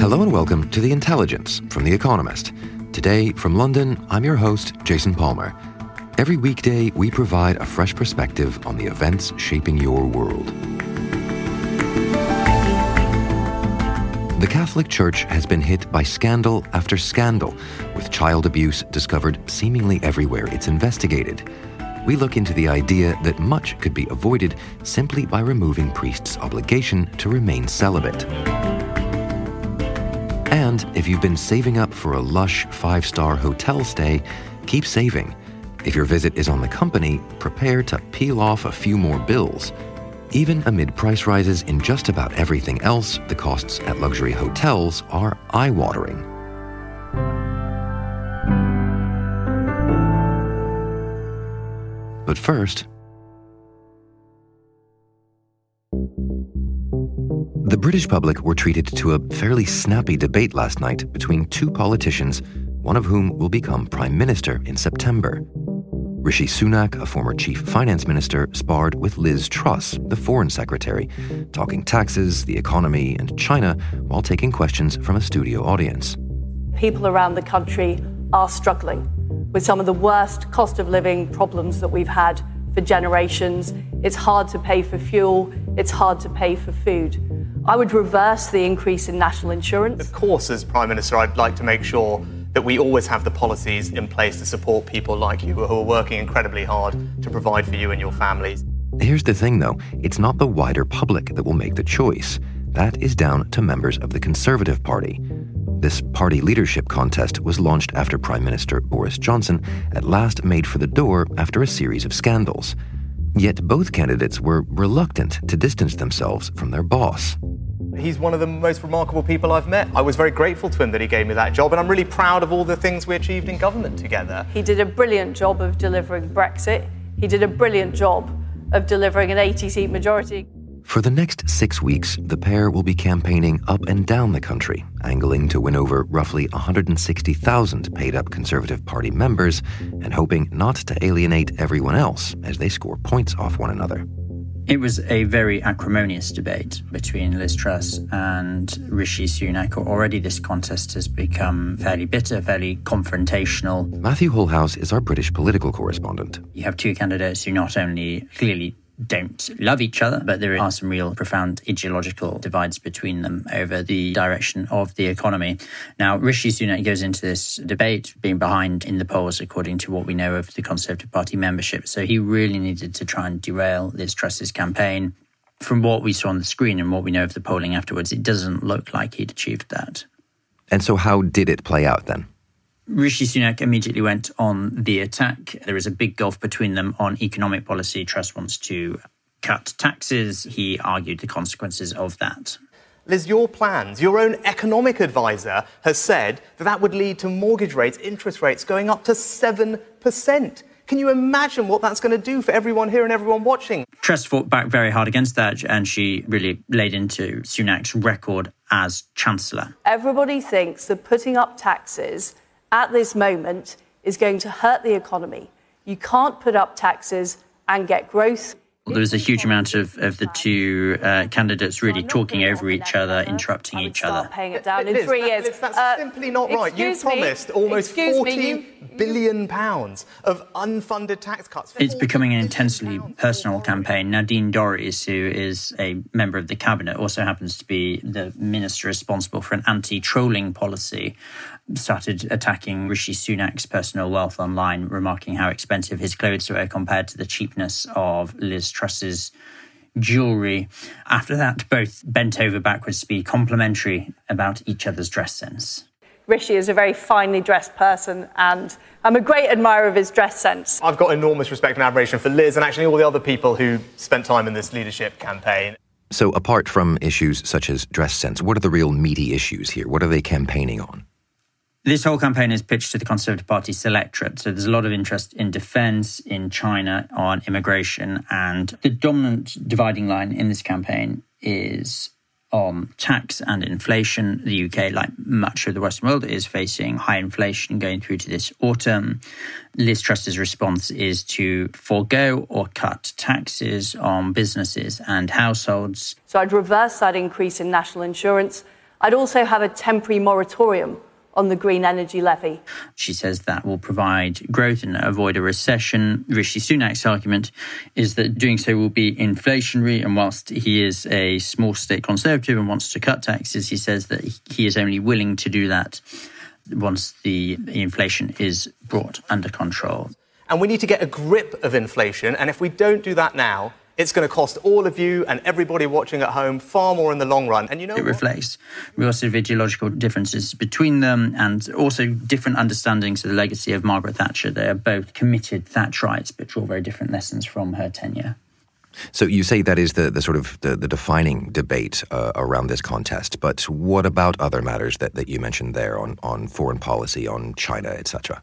Hello and welcome to The Intelligence from The Economist. Today, from London, I'm your host, Jason Palmer. Every weekday, we provide a fresh perspective on the events shaping your world. The Catholic Church has been hit by scandal after scandal, with child abuse discovered seemingly everywhere it's investigated. We look into the idea that much could be avoided simply by removing priests' obligation to remain celibate. And if you've been saving up for a lush five-star hotel stay, keep saving. If your visit is on the company, prepare to peel off a few more bills. Even amid price rises in just about everything else, the costs at luxury hotels are eye-watering. But first, the British public were treated to a fairly snappy debate last night between two politicians, one of whom will become Prime Minister in September. Rishi Sunak, a former chief finance minister, sparred with Liz Truss, the foreign secretary, talking taxes, the economy, and China, while taking questions from a studio audience. People around the country are struggling with some of the worst cost of living problems that we've had for generations. It's hard to pay for fuel. It's hard to pay for food. I would reverse the increase in national insurance. Of course, as Prime Minister, I'd like to make sure that we always have the policies in place to support people like you who are working incredibly hard to provide for you and your families. Here's the thing, though. It's not the wider public that will make the choice. That is down to members of the Conservative Party. This party leadership contest was launched after Prime Minister Boris Johnson at last made for the door after a series of scandals. Yet both candidates were reluctant to distance themselves from their boss. He's one of the most remarkable people I've met. I was very grateful to him that he gave me that job, and I'm really proud of all the things we achieved in government together. He did a brilliant job of delivering Brexit. He did a brilliant job of delivering an 80-seat majority. For the next 6 weeks, the pair will be campaigning up and down the country, angling to win over roughly 160,000 paid-up Conservative Party members and hoping not to alienate everyone else as they score points off one another. It was a very acrimonious debate between Liz Truss and Rishi Sunak. Already this contest has become fairly bitter, fairly confrontational. Matthew Holhouse is our British political correspondent. You have two candidates who not only clearly don't love each other, but there are some real profound ideological divides between them over the direction of the economy. Now, Rishi Sunak goes into this debate being behind in the polls, according to what we know of the Conservative Party membership. So he really needed to try and derail Liz Truss's campaign. From what we saw on the screen and what we know of the polling afterwards, it doesn't look like he'd achieved that. And so how did it play out then? Rishi Sunak immediately went on the attack. There is a big gulf between them on economic policy. Truss wants to cut taxes. He argued the consequences of that. Liz, your plans, your own economic advisor has said that would lead to mortgage rates, interest rates going up to 7%. Can you imagine what that's going to do for everyone here and everyone watching? Truss fought back very hard against that, and she really laid into Sunak's record as Chancellor. Everybody thinks that putting up taxes at this moment is going to hurt the economy. You can't put up taxes and get growth. Well, there was a huge amount of the two candidates really talking over each other, interrupting each other. Paying it down in 3 years. That's simply not right. You promised almost £40 billion of unfunded tax cuts. It's becoming an intensely personal campaign. Nadine Dorries, who is a member of the cabinet, also happens to be the minister responsible for an anti-trolling policy, started attacking Rishi Sunak's personal wealth online, remarking how expensive his clothes were compared to the cheapness of Liz Truss's jewellery. After that, both bent over backwards to be complimentary about each other's dress sense. Rishi is a very finely dressed person, and I'm a great admirer of his dress sense. I've got enormous respect and admiration for Liz and actually all the other people who spent time in this leadership campaign. So apart from issues such as dress sense, what are the real meaty issues here? What are they campaigning on? This whole campaign is pitched to the Conservative Party electorate. So there's a lot of interest in defence, in China, on immigration. And the dominant dividing line in this campaign is on tax and inflation. The UK, like much of the Western world, is facing high inflation going through to this autumn. Liz Truss's response is to forego or cut taxes on businesses and households. So I'd reverse that increase in national insurance. I'd also have a temporary moratorium on the green energy levy. She says that will provide growth and avoid a recession. Rishi Sunak's argument is that doing so will be inflationary, and whilst he is a small state Conservative and wants to cut taxes, he says that he is only willing to do that once the inflation is brought under control. And we need to get a grip of inflation, and if we don't do that now, it's going to cost all of you and everybody watching at home far more in the long run. And you know, it reflects real sort of ideological differences between them and also different understandings of the legacy of Margaret Thatcher. They are both committed Thatcherites, but draw very different lessons from her tenure. So you say that is the sort of the defining debate around this contest. But what about other matters that you mentioned there on foreign policy, on China, etc.?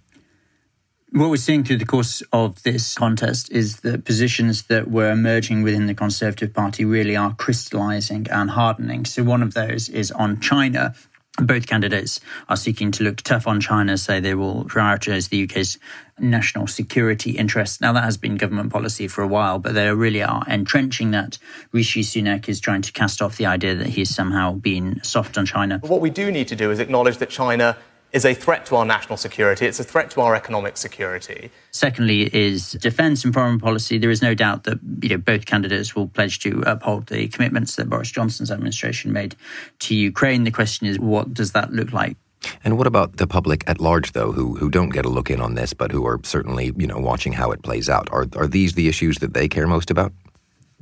What we're seeing through the course of this contest is that positions that were emerging within the Conservative Party really are crystallising and hardening. So one of those is on China. Both candidates are seeking to look tough on China, say they will prioritise the UK's national security interests. Now, that has been government policy for a while, but they really are entrenching that. Rishi Sunak is trying to cast off the idea that he's somehow been soft on China. What we do need to do is acknowledge that China is a threat to our national security. It's a threat to our economic security. Secondly is defence and foreign policy. There is no doubt that both candidates will pledge to uphold the commitments that Boris Johnson's administration made to Ukraine. The question is, what does that look like? And what about the public at large, though, who don't get a look in on this, but who are certainly watching how it plays out? Are these the issues that they care most about?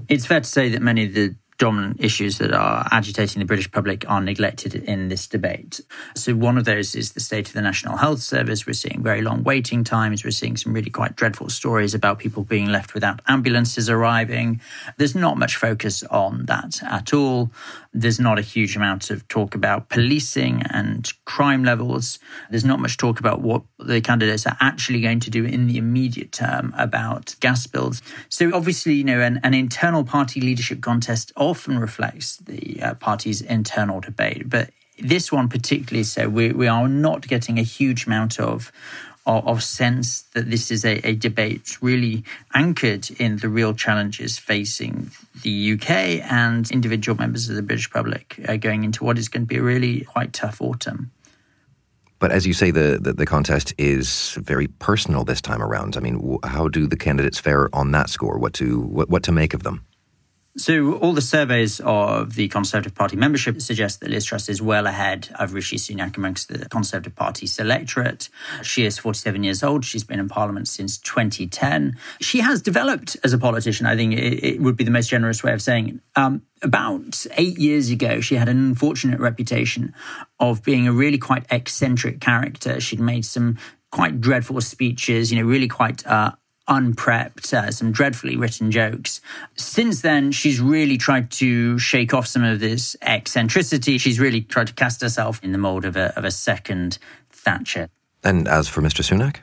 It's fair to say that many of the dominant issues that are agitating the British public are neglected in this debate. So one of those is the state of the National Health Service. We're seeing very long waiting times. We're seeing some really quite dreadful stories about people being left without ambulances arriving. There's not much focus on that at all. There's not a huge amount of talk about policing and crime levels. There's not much talk about what the candidates are actually going to do in the immediate term about gas bills. So obviously, an internal party leadership contest often reflects the party's internal debate. But this one particularly, so we are not getting a huge amount of sense that this is a debate really anchored in the real challenges facing the UK and individual members of the British public going into what is going to be a really quite tough autumn. But as you say, the contest is very personal this time around. I mean, how do the candidates fare on that score? What to make of them? So all the surveys of the Conservative Party membership suggest that Liz Truss is well ahead of Rishi Sunak amongst the Conservative Party electorate. She is 47 years old. She's been in Parliament since 2010. She has developed as a politician. I think it would be the most generous way of saying it. About 8 years ago, she had an unfortunate reputation of being a really quite eccentric character. She'd made some quite dreadful speeches, really quite unprepped, some dreadfully written jokes. Since then, she's really tried to shake off some of this eccentricity. She's really tried to cast herself in the mould of a second Thatcher. And as for Mr. Sunak?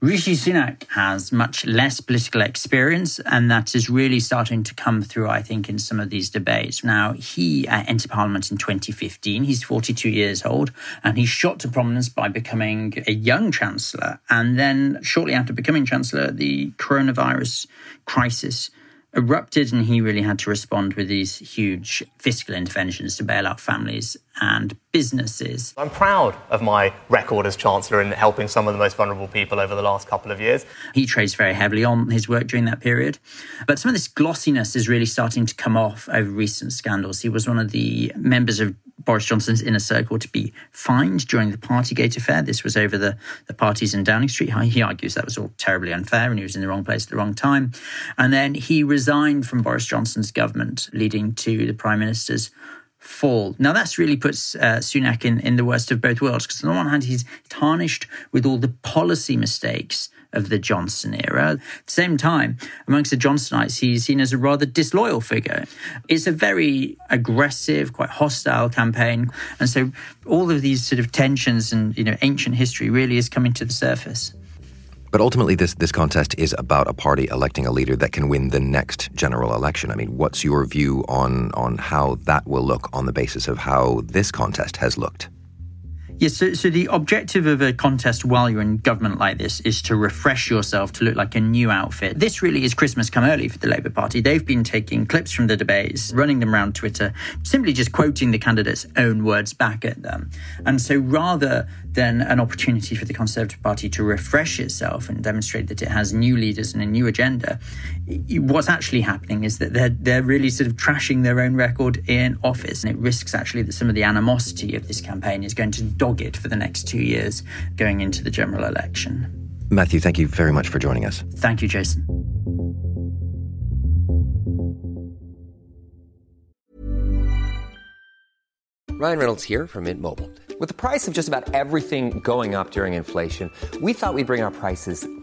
Rishi Sunak has much less political experience, and that is really starting to come through, I think, in some of these debates. Now, he entered Parliament in 2015. He's 42 years old, and he shot to prominence by becoming a young chancellor. And then shortly after becoming chancellor, the coronavirus crisis erupted, and he really had to respond with these huge fiscal interventions to bail out families and businesses. I'm proud of my record as Chancellor in helping some of the most vulnerable people over the last couple of years. He trades very heavily on his work during that period. But some of this glossiness is really starting to come off over recent scandals. He was one of the members of Boris Johnson's inner circle to be fined during the Partygate affair. This was over the parties in Downing Street. He argues that was all terribly unfair and he was in the wrong place at the wrong time. And then he resigned from Boris Johnson's government, leading to the Prime Minister's fall. Now, that's really puts Sunak in the worst of both worlds, because on the one hand, he's tarnished with all the policy mistakes of the Johnson era. At the same time, amongst the Johnsonites, he's seen as a rather disloyal figure. It's a very aggressive, quite hostile campaign. And so all of these sort of tensions and, you know, ancient history really is coming to the surface. But ultimately, this contest is about a party electing a leader that can win the next general election. I mean, what's your view on how that will look on the basis of how this contest has looked? Yes, so the objective of a contest while you're in government like this is to refresh yourself to look like a new outfit. This really is Christmas come early for the Labour Party. They've been taking clips from the debates, running them around Twitter, simply just quoting the candidates' own words back at them. And so rather than an opportunity for the Conservative Party to refresh itself and demonstrate that it has new leaders and a new agenda, what's actually happening is that they're really sort of trashing their own record in office. And it risks actually that some of the animosity of this campaign is going to dogged for the next 2 years going into the general election. Matthew, thank you very much for joining us. Thank you, Jason. Ryan Reynolds here from Mint Mobile. With the price of just about everything going up during inflation, we thought we'd bring our prices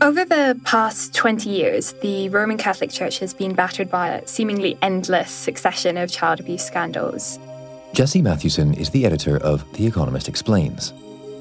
Over the past 20 years, the Roman Catholic Church has been battered by a seemingly endless succession of child abuse scandals. Jesse Matthewson is the editor of The Economist Explains.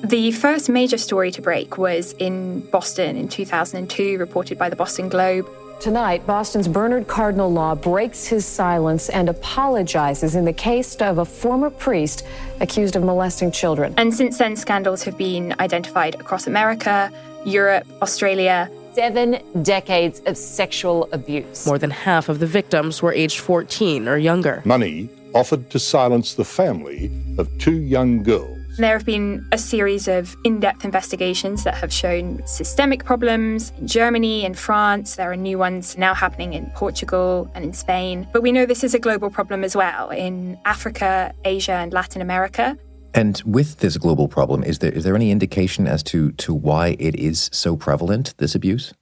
The first major story to break was in Boston in 2002, reported by the Boston Globe. Tonight, Boston's Bernard Cardinal Law breaks his silence and apologizes in the case of a former priest accused of molesting children. And since then, scandals have been identified across America, Europe, Australia. 7 decades of sexual abuse. More than half of the victims were aged 14 or younger. Money offered to silence the family of 2 young girls. There have been a series of in-depth investigations that have shown systemic problems in Germany and France. There are new ones now happening in Portugal and in Spain. But we know this is a global problem as well in Africa, Asia, and Latin America. And with this global problem, is there any indication as to why it is so prevalent, this abuse?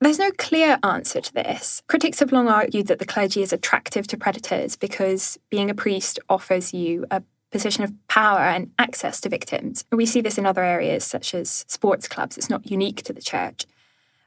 There's no clear answer to this. Critics have long argued that the clergy is attractive to predators because being a priest offers you a position of power and access to victims. And we see this in other areas, such as sports clubs. It's not unique to the church.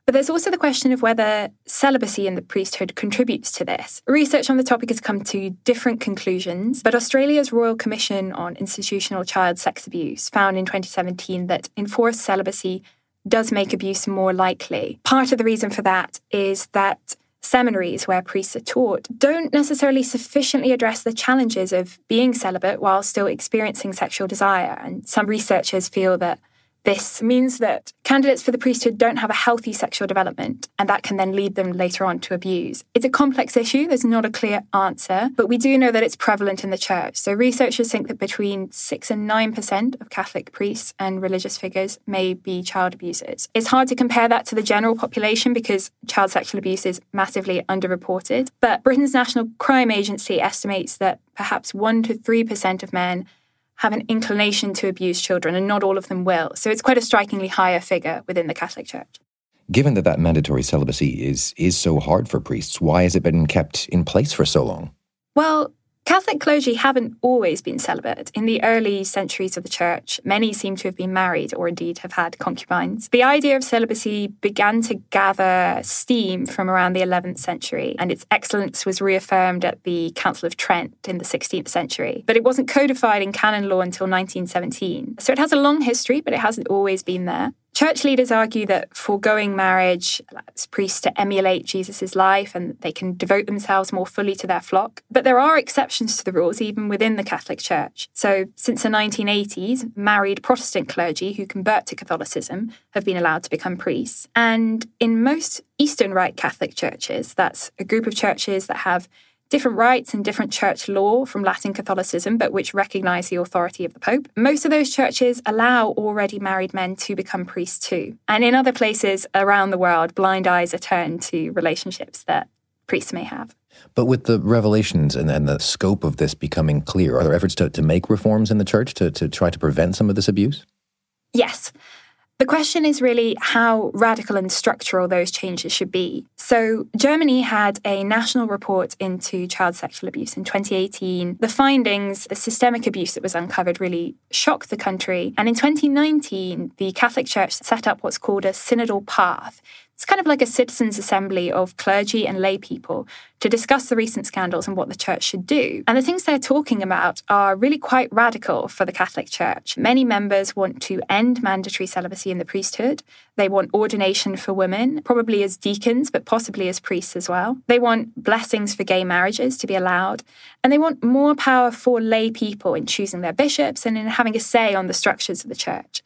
But there's also the question of whether celibacy in the priesthood contributes to this. Research on the topic has come to different conclusions, but Australia's Royal Commission on Institutional Child Sex Abuse found in 2017 that enforced celibacy does make abuse more likely. Part of the reason for that is that seminaries where priests are taught don't necessarily sufficiently address the challenges of being celibate while still experiencing sexual desire. And some researchers feel that this means that candidates for the priesthood don't have a healthy sexual development, and that can then lead them later on to abuse. It's a complex issue. There's not a clear answer, but we do know that it's prevalent in the church. So researchers think that between 6 and 9% of Catholic priests and religious figures may be child abusers. It's hard to compare that to the general population because child sexual abuse is massively underreported. But Britain's National Crime Agency estimates that perhaps 1 to 3% of men have an inclination to abuse children, and not all of them will. So it's quite a strikingly higher figure within the Catholic Church. Given that mandatory celibacy is so hard for priests, why has it been kept in place for so long? Well, Catholic clergy haven't always been celibate. In the early centuries of the Church, many seem to have been married or indeed have had concubines. The idea of celibacy began to gather steam from around the 11th century, and its excellence was reaffirmed at the Council of Trent in the 16th century. But it wasn't codified in canon law until 1917. So it has a long history, but it hasn't always been there. Church leaders argue that foregoing marriage allows priests to emulate Jesus' life and they can devote themselves more fully to their flock. But there are exceptions to the rules, even within the Catholic Church. So since the 1980s, married Protestant clergy who convert to Catholicism have been allowed to become priests. And in most Eastern Rite Catholic churches, that's a group of churches that have different rites and different church law from Latin Catholicism, but which recognise the authority of the Pope. Most of those churches allow already married men to become priests too. And in other places around the world, blind eyes are turned to relationships that priests may have. But with the revelations and the scope of this becoming clear, are there efforts to make reforms in the church to try to prevent some of this abuse? Yes. The question is really how radical and structural those changes should be. So Germany had a national report into child sexual abuse in 2018. The findings, the systemic abuse that was uncovered really shocked the country. And in 2019, the Catholic Church set up what's called a synodal path. It's kind of like a citizens' assembly of clergy and lay people to discuss the recent scandals and what the church should do. And the things they're talking about are really quite radical for the Catholic Church. Many members want to end mandatory celibacy in the priesthood. They want ordination for women, probably as deacons, but possibly as priests as well. They want blessings for gay marriages to be allowed. And they want more power for lay people in choosing their bishops and in having a say on the structures of the church.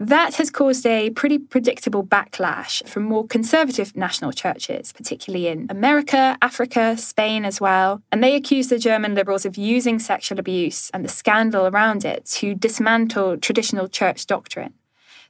That has caused a pretty predictable backlash from more conservative national churches, particularly in America, Africa, Spain as well. And they accuse the German liberals of using sexual abuse and the scandal around it to dismantle traditional church doctrine.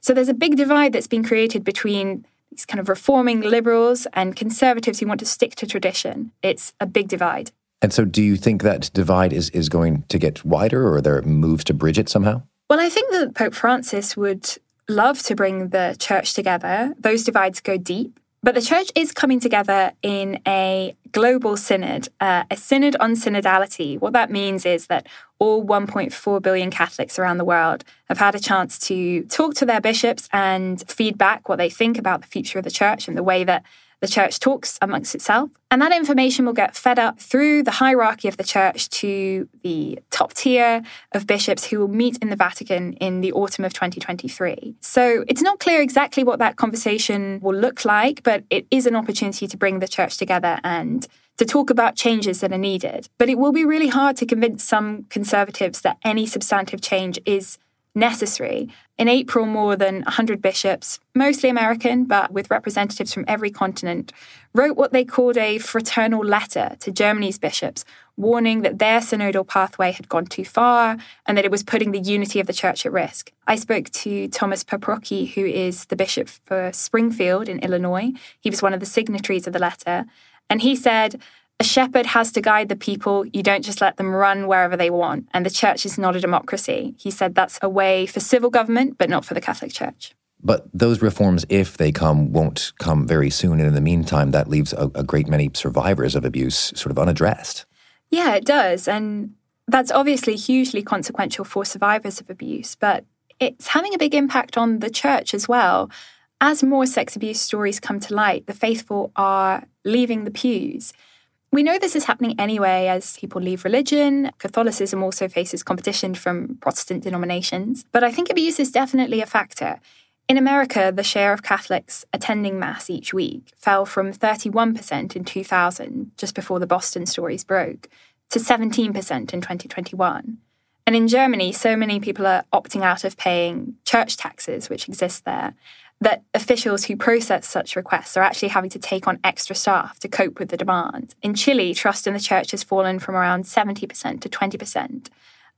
So there's a big divide that's been created between these kind of reforming liberals and conservatives who want to stick to tradition. It's a big divide. And so do you think that divide is going to get wider, or are there moves to bridge it somehow? Well, I think that Pope Francis would love to bring the church together. Those divides go deep. But the church is coming together in a global synod, a synod on synodality. What that means is that all 1.4 billion Catholics around the world have had a chance to talk to their bishops and feedback what they think about the future of the church and the way that the church talks amongst itself. And that information will get fed up through the hierarchy of the church to the top tier of bishops who will meet in the Vatican in the autumn of 2023. So it's not clear exactly what that conversation will look like, but it is an opportunity to bring the church together and to talk about changes that are needed. But it will be really hard to convince some conservatives that any substantive change is necessary. In April, more than 100 bishops, mostly American, but with representatives from every continent, wrote what they called a fraternal letter to Germany's bishops, warning that their synodal pathway had gone too far and that it was putting the unity of the church at risk. I spoke to Thomas Paprocki, who is the bishop for Springfield in Illinois. He was one of the signatories of the letter. And he said, "A shepherd has to guide the people. You don't just let them run wherever they want. And the church is not a democracy." He said that's a way for civil government, but not for the Catholic Church. But those reforms, if they come, won't come very soon. And in the meantime, that leaves a great many survivors of abuse sort of unaddressed. Yeah, it does. And that's obviously hugely consequential for survivors of abuse. But it's having a big impact on the church as well. As more sex abuse stories come to light, the faithful are leaving the pews. We know this is happening anyway as people leave religion. Catholicism also faces competition from Protestant denominations. But I think abuse is definitely a factor. In America, the share of Catholics attending Mass each week fell from 31% in 2000, just before the Boston stories broke, to 17% in 2021. And in Germany, so many people are opting out of paying church taxes, which exist there, that officials who process such requests are actually having to take on extra staff to cope with the demand. In Chile, trust in the church has fallen from around 70% to 20%.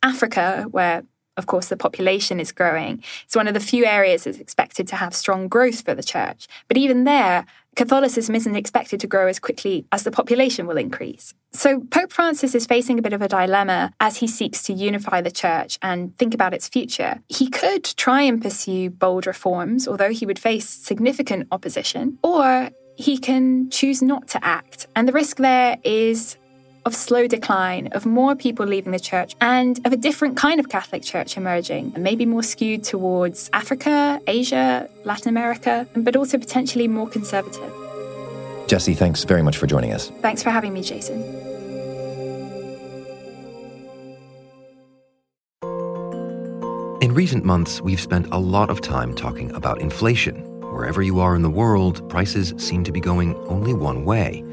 Africa, where, of course, the population is growing, is one of the few areas that's expected to have strong growth for the church. But even there, Catholicism isn't expected to grow as quickly as the population will increase. So Pope Francis is facing a bit of a dilemma as he seeks to unify the church and think about its future. He could try and pursue bold reforms, although he would face significant opposition, or he can choose not to act. And the risk there is of slow decline, of more people leaving the church, and of a different kind of Catholic Church emerging, maybe more skewed towards Africa, Asia, Latin America, but also potentially more conservative. Jesse, thanks very much for joining us. Thanks for having me, Jason. In recent months, we've spent a lot of time talking about inflation. Wherever you are in the world, prices seem to be going only one way.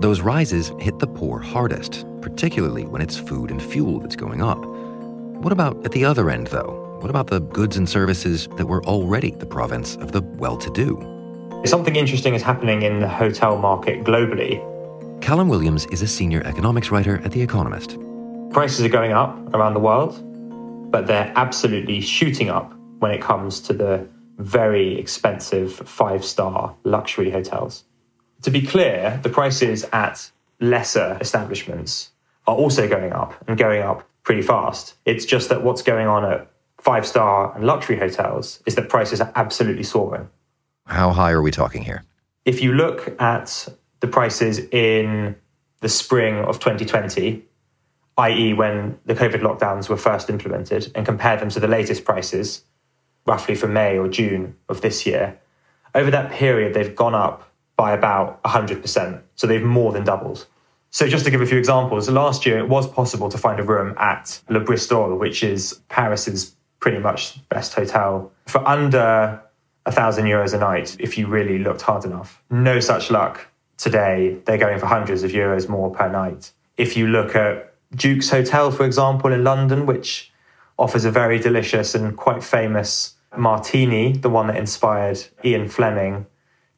Those rises hit the poor hardest, particularly when it's food and fuel that's going up. What about at the other end, though? What about the goods and services that were already the province of the well-to-do? Something interesting is happening in the hotel market globally. Callum Williams is a senior economics writer at The Economist. Prices are going up around the world, but they're absolutely shooting up when it comes to the very expensive five-star luxury hotels. To be clear, the prices at lesser establishments are also going up and going up pretty fast. It's just that what's going on at five-star and luxury hotels is that prices are absolutely soaring. How high are we talking here? If you look at the prices in the spring of 2020, i.e. when the COVID lockdowns were first implemented, and compare them to the latest prices, roughly from May or June of this year, over that period they've gone up by about 100%. So they've more than doubled. So just to give a few examples, last year it was possible to find a room at Le Bristol, which is Paris's pretty much best hotel, for under €1,000 a night if you really looked hard enough. No such luck. Today, they're going for hundreds of euros more per night. If you look at Duke's Hotel, for example, in London, which offers a very delicious and quite famous martini, the one that inspired Ian Fleming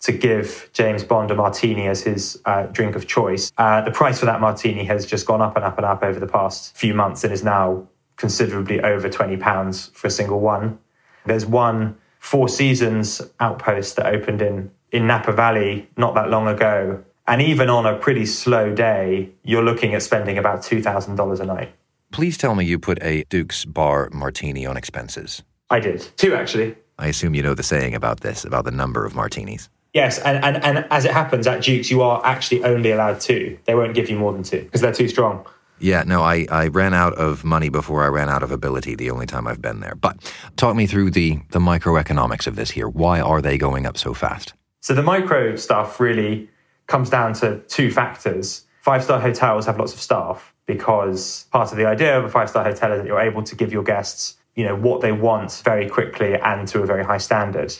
to give James Bond a martini as his drink of choice, the price for that martini has just gone up and up and up over the past few months and is now considerably over £20 for a single one. There's one Four Seasons outpost that opened in Napa Valley not that long ago. And even on a pretty slow day, you're looking at spending about $2,000 a night. Please tell me you put a Duke's Bar martini on expenses. I did. Two, actually. I assume you know the saying about this, about the number of martinis. Yes, and as it happens, at Duke's, you are actually only allowed two. They won't give you more than two, because they're too strong. Yeah, no, I ran out of money before I ran out of ability the only time I've been there. But talk me through the microeconomics of this here. Why are they going up so fast? So the micro stuff really comes down to two factors. Five-star hotels have lots of staff because part of the idea of a five-star hotel is that you're able to give your guests, you know, what they want very quickly and to a very high standard.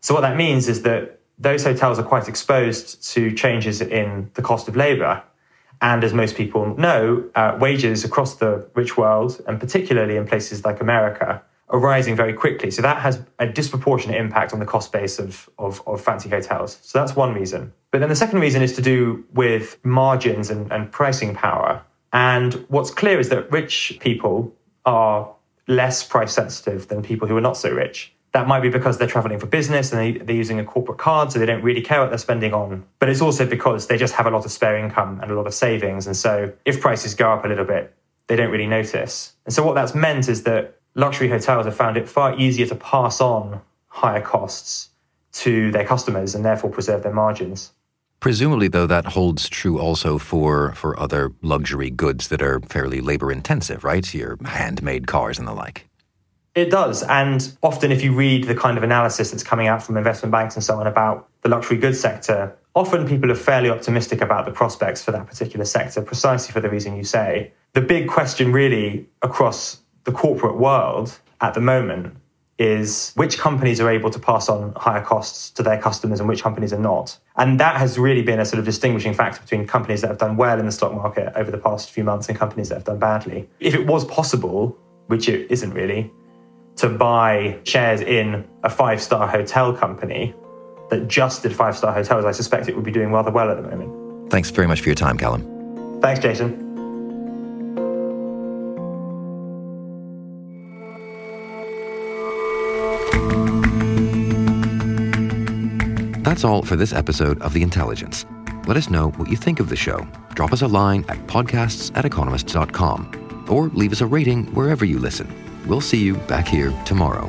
So what that means is that those hotels are quite exposed to changes in the cost of labour. And as most people know, wages across the rich world, and particularly in places like America, are rising very quickly. So that has a disproportionate impact on the cost base of fancy hotels. So that's one reason. But then the second reason is to do with margins and pricing power. And what's clear is that rich people are less price sensitive than people who are not so rich. That might be because they're traveling for business and they're using a corporate card, so they don't really care what they're spending on. But it's also because they just have a lot of spare income and a lot of savings. And so if prices go up a little bit, they don't really notice. And so what that's meant is that luxury hotels have found it far easier to pass on higher costs to their customers and therefore preserve their margins. Presumably, though, that holds true also for other luxury goods that are fairly labour-intensive, right? Your handmade cars and the like. It does. And often if you read the kind of analysis that's coming out from investment banks and so on about the luxury goods sector, often people are fairly optimistic about the prospects for that particular sector, precisely for the reason you say. The big question really across the corporate world at the moment is which companies are able to pass on higher costs to their customers and which companies are not. And that has really been a sort of distinguishing factor between companies that have done well in the stock market over the past few months and companies that have done badly. If it was possible, which it isn't really, to buy shares in a five-star hotel company that just did five-star hotels, I suspect it would be doing rather well at the moment. Thanks very much for your time, Callum. Thanks, Jason. That's all for this episode of The Intelligence. Let us know what you think of the show. Drop us a line at podcasts@economist.com or leave us a rating wherever you listen. We'll see you back here tomorrow.